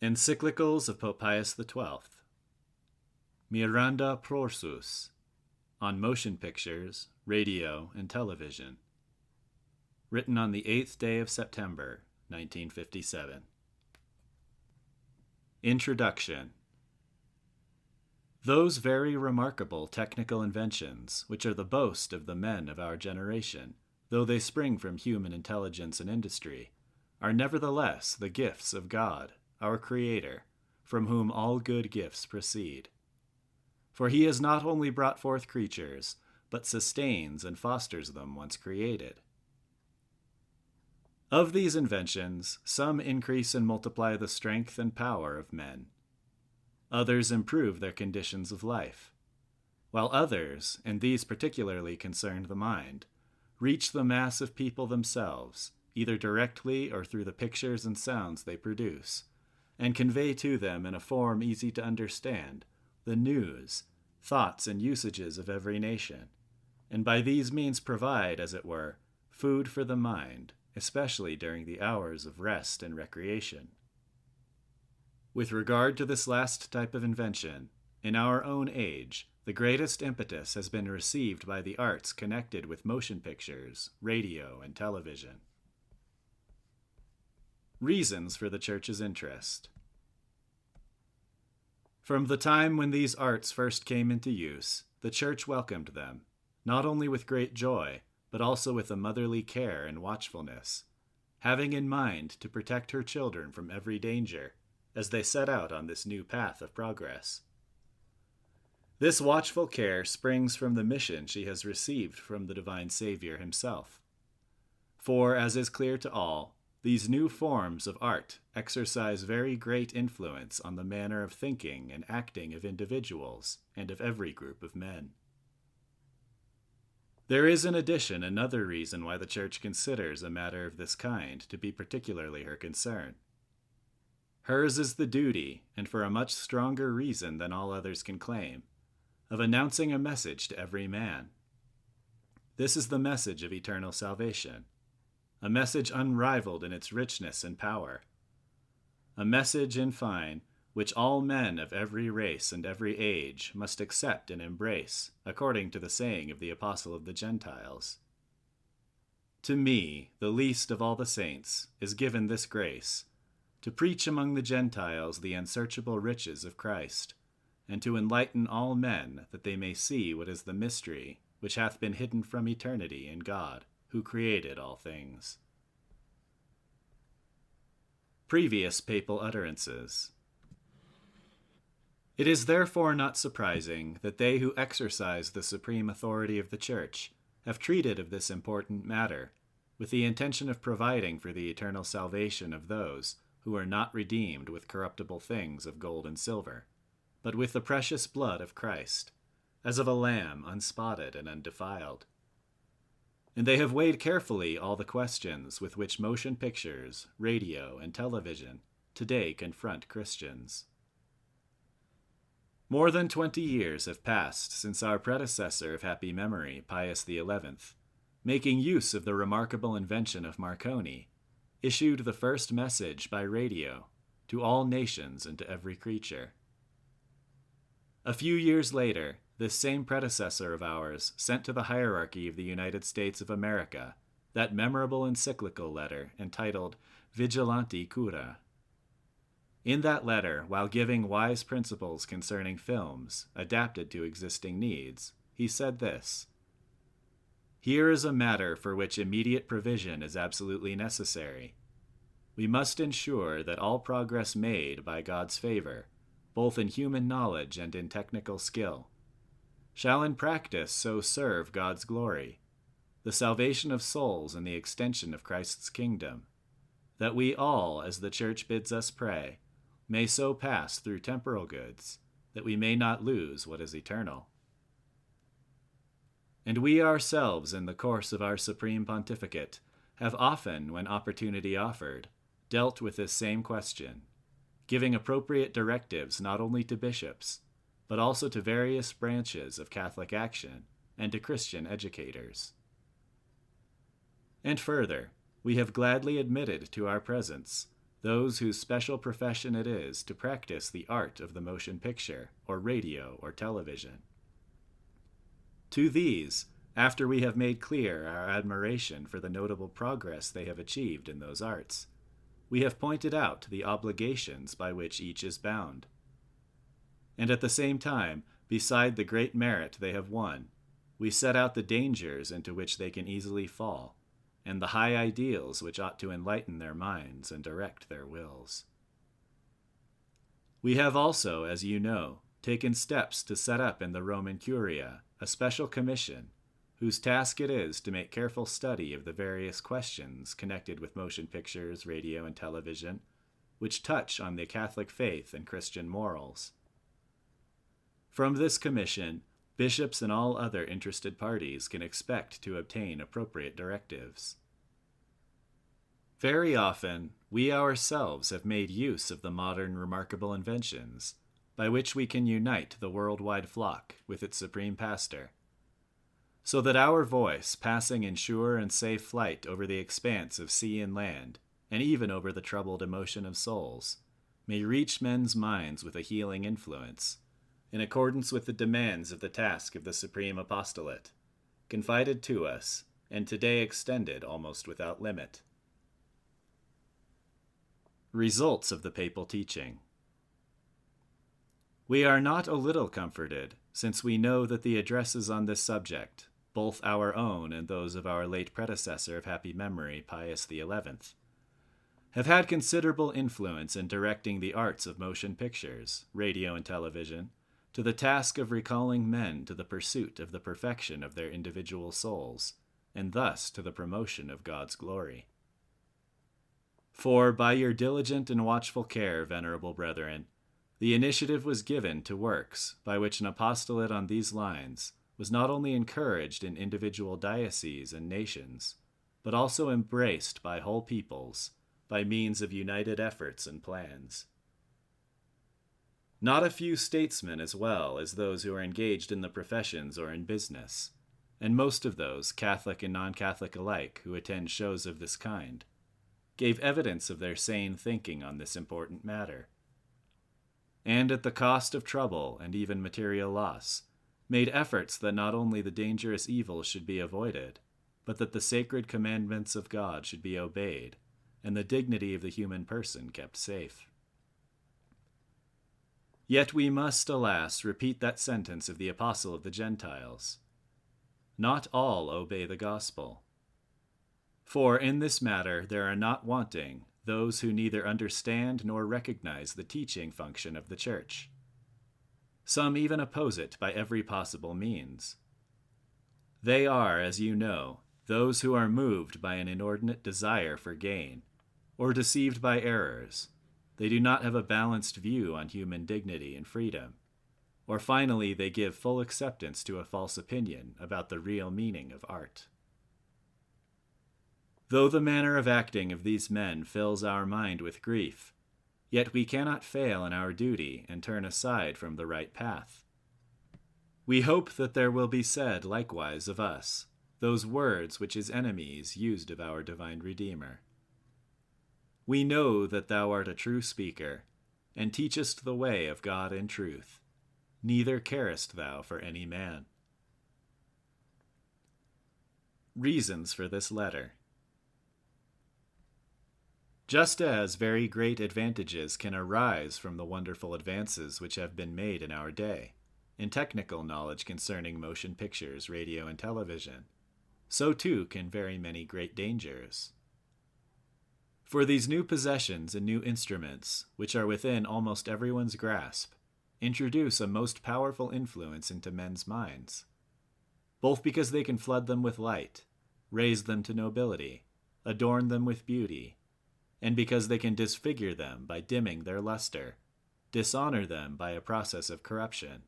Encyclicals of Pope Pius XII. Miranda Prorsus, on motion pictures, radio, and television. Written on the 8th day of September, 1957. Introduction. Those very remarkable technical inventions, which are the boast of the men of our generation, though they spring from human intelligence and industry, are nevertheless the gifts of God, our Creator, from whom all good gifts proceed. For he has not only brought forth creatures, but sustains and fosters them once created. Of these inventions, some increase and multiply the strength and power of men. Others improve their conditions of life, while others, and these particularly concerned the mind, reach the mass of people themselves, either directly or through the pictures and sounds they produce, and convey to them in a form easy to understand the news, thoughts, and usages of every nation, and by these means provide, as it were, food for the mind, especially during the hours of rest and recreation. With regard to this last type of invention, in our own age, the greatest impetus has been received by the arts connected with motion pictures, radio, and television. Reasons for the Church's interest. From the time when these arts first came into use, the Church welcomed them, not only with great joy, but also with a motherly care and watchfulness, having in mind to protect her children from every danger as they set out on this new path of progress. This watchful care springs from the mission she has received from the Divine Savior himself. For, as is clear to all, these new forms of art exercise very great influence on the manner of thinking and acting of individuals and of every group of men. There is in addition another reason why the Church considers a matter of this kind to be particularly her concern. Hers is the duty, and for a much stronger reason than all others can claim, of announcing a message to every man. This is the message of eternal salvation, a message unrivaled in its richness and power. A message, in fine, which all men of every race and every age must accept and embrace, according to the saying of the Apostle of the Gentiles. To me, the least of all the saints, is given this grace, to preach among the Gentiles the unsearchable riches of Christ, and to enlighten all men that they may see what is the mystery which hath been hidden from eternity in God, who created all things. Previous papal utterances. It is therefore not surprising that they who exercise the supreme authority of the Church have treated of this important matter, with the intention of providing for the eternal salvation of those who are not redeemed with corruptible things of gold and silver, but with the precious blood of Christ, as of a lamb unspotted and undefiled. And they have weighed carefully all the questions with which motion pictures, radio, and television today confront Christians. More than 20 years have passed since our predecessor of happy memory, Pius XI, making use of the remarkable invention of Marconi, issued the first message by radio to all nations and to every creature. A few years later, this same predecessor of ours sent to the hierarchy of the United States of America that memorable encyclical letter entitled Vigilanti Cura. In that letter, while giving wise principles concerning films adapted to existing needs, he said this: "Here is a matter for which immediate provision is absolutely necessary. We must ensure that all progress made by God's favor, both in human knowledge and in technical skill, shall in practice so serve God's glory, the salvation of souls and the extension of Christ's kingdom, that we all, as the Church bids us pray, may so pass through temporal goods, that we may not lose what is eternal. And we ourselves, in the course of our Supreme Pontificate, have often, when opportunity offered, dealt with this same question, giving appropriate directives not only to bishops, but also to various branches of Catholic action and to Christian educators. And further, we have gladly admitted to our presence those whose special profession it is to practice the art of the motion picture, or radio, or television. To these, after we have made clear our admiration for the notable progress they have achieved in those arts, we have pointed out the obligations by which each is bound. And at the same time, beside the great merit they have won, we set out the dangers into which they can easily fall, and the high ideals which ought to enlighten their minds and direct their wills. We have also, as you know, taken steps to set up in the Roman Curia a special commission, whose task it is to make careful study of the various questions connected with motion pictures, radio, and television, which touch on the Catholic faith and Christian morals. From this commission, bishops and all other interested parties can expect to obtain appropriate directives. Very often, we ourselves have made use of the modern remarkable inventions, by which we can unite the worldwide flock with its supreme pastor, so that our voice, passing in sure and safe flight over the expanse of sea and land, and even over the troubled emotion of souls, may reach men's minds with a healing influence, in accordance with the demands of the task of the Supreme Apostolate, confided to us, and today extended almost without limit. Results of the Papal Teaching. We are not a little comforted, since we know that the addresses on this subject, both our own and those of our late predecessor of happy memory, Pius XI, have had considerable influence in directing the arts of motion pictures, radio and television, to the task of recalling men to the pursuit of the perfection of their individual souls, and thus to the promotion of God's glory. For by your diligent and watchful care, venerable brethren, the initiative was given to works by which an apostolate on these lines was not only encouraged in individual dioceses and nations, but also embraced by whole peoples by means of united efforts and plans. Not a few statesmen as well as those who are engaged in the professions or in business, and most of those, Catholic and non-Catholic alike, who attend shows of this kind, gave evidence of their sane thinking on this important matter, and at the cost of trouble and even material loss, made efforts that not only the dangerous evils should be avoided, but that the sacred commandments of God should be obeyed, and the dignity of the human person kept safe. Yet we must, alas, repeat that sentence of the Apostle of the Gentiles, "Not all obey the gospel." For in this matter there are not wanting those who neither understand nor recognize the teaching function of the Church. Some even oppose it by every possible means. They are, as you know, those who are moved by an inordinate desire for gain, or deceived by errors. They do not have a balanced view on human dignity and freedom, or finally they give full acceptance to a false opinion about the real meaning of art. Though the manner of acting of these men fills our mind with grief, yet we cannot fail in our duty and turn aside from the right path. We hope that there will be said likewise of us those words which his enemies used of our divine Redeemer. We know that thou art a true speaker, and teachest the way of God in truth, neither carest thou for any man. Reasons for this letter. Just as very great advantages can arise from the wonderful advances which have been made in our day, in technical knowledge concerning motion pictures, radio, and television, so too can very many great dangers. For these new possessions and new instruments, which are within almost everyone's grasp, introduce a most powerful influence into men's minds, both because they can flood them with light, raise them to nobility, adorn them with beauty, and because they can disfigure them by dimming their luster, dishonor them by a process of corruption,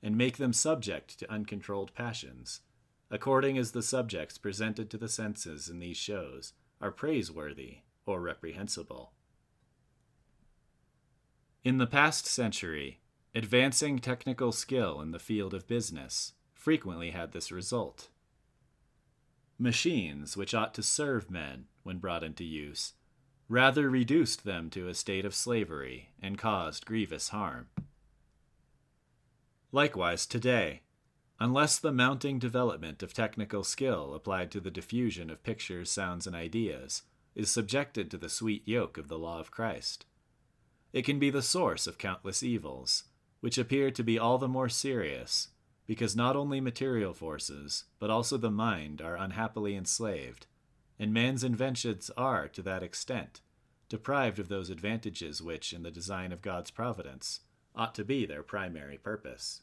and make them subject to uncontrolled passions, according as the subjects presented to the senses in these shows are praiseworthy or reprehensible. In the past century, advancing technical skill in the field of business frequently had this result. Machines which ought to serve men when brought into use rather reduced them to a state of slavery and caused grievous harm. Likewise today, unless the mounting development of technical skill applied to the diffusion of pictures, sounds, and ideas is subjected to the sweet yoke of the law of Christ, it can be the source of countless evils, which appear to be all the more serious, because not only material forces, but also the mind are unhappily enslaved, and man's inventions are, to that extent, deprived of those advantages which, in the design of God's providence, ought to be their primary purpose.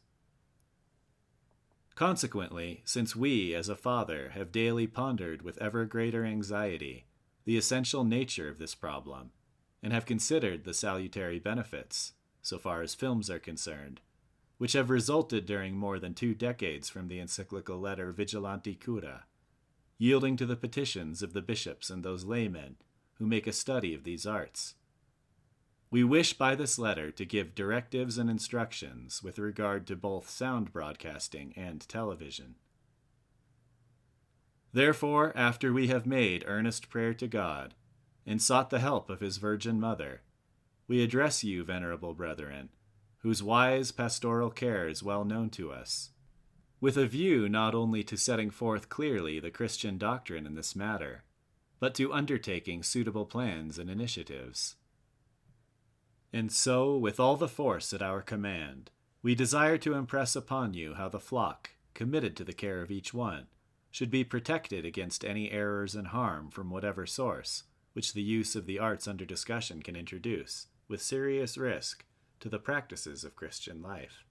Consequently, since we, as a father, have daily pondered with ever greater anxiety the essential nature of this problem, and have considered the salutary benefits, so far as films are concerned, which have resulted during more than 2 decades from the encyclical letter Vigilanti Cura, yielding to the petitions of the bishops and those laymen who make a study of these arts, we wish by this letter to give directives and instructions with regard to both sound broadcasting and television. Therefore, after we have made earnest prayer to God, and sought the help of His Virgin Mother, we address you, venerable brethren, whose wise pastoral care is well known to us, with a view not only to setting forth clearly the Christian doctrine in this matter, but to undertaking suitable plans and initiatives. And so, with all the force at our command, we desire to impress upon you how the flock, committed to the care of each one, should be protected against any errors and harm from whatever source, which the use of the arts under discussion can introduce, with serious risk, to the practices of Christian life.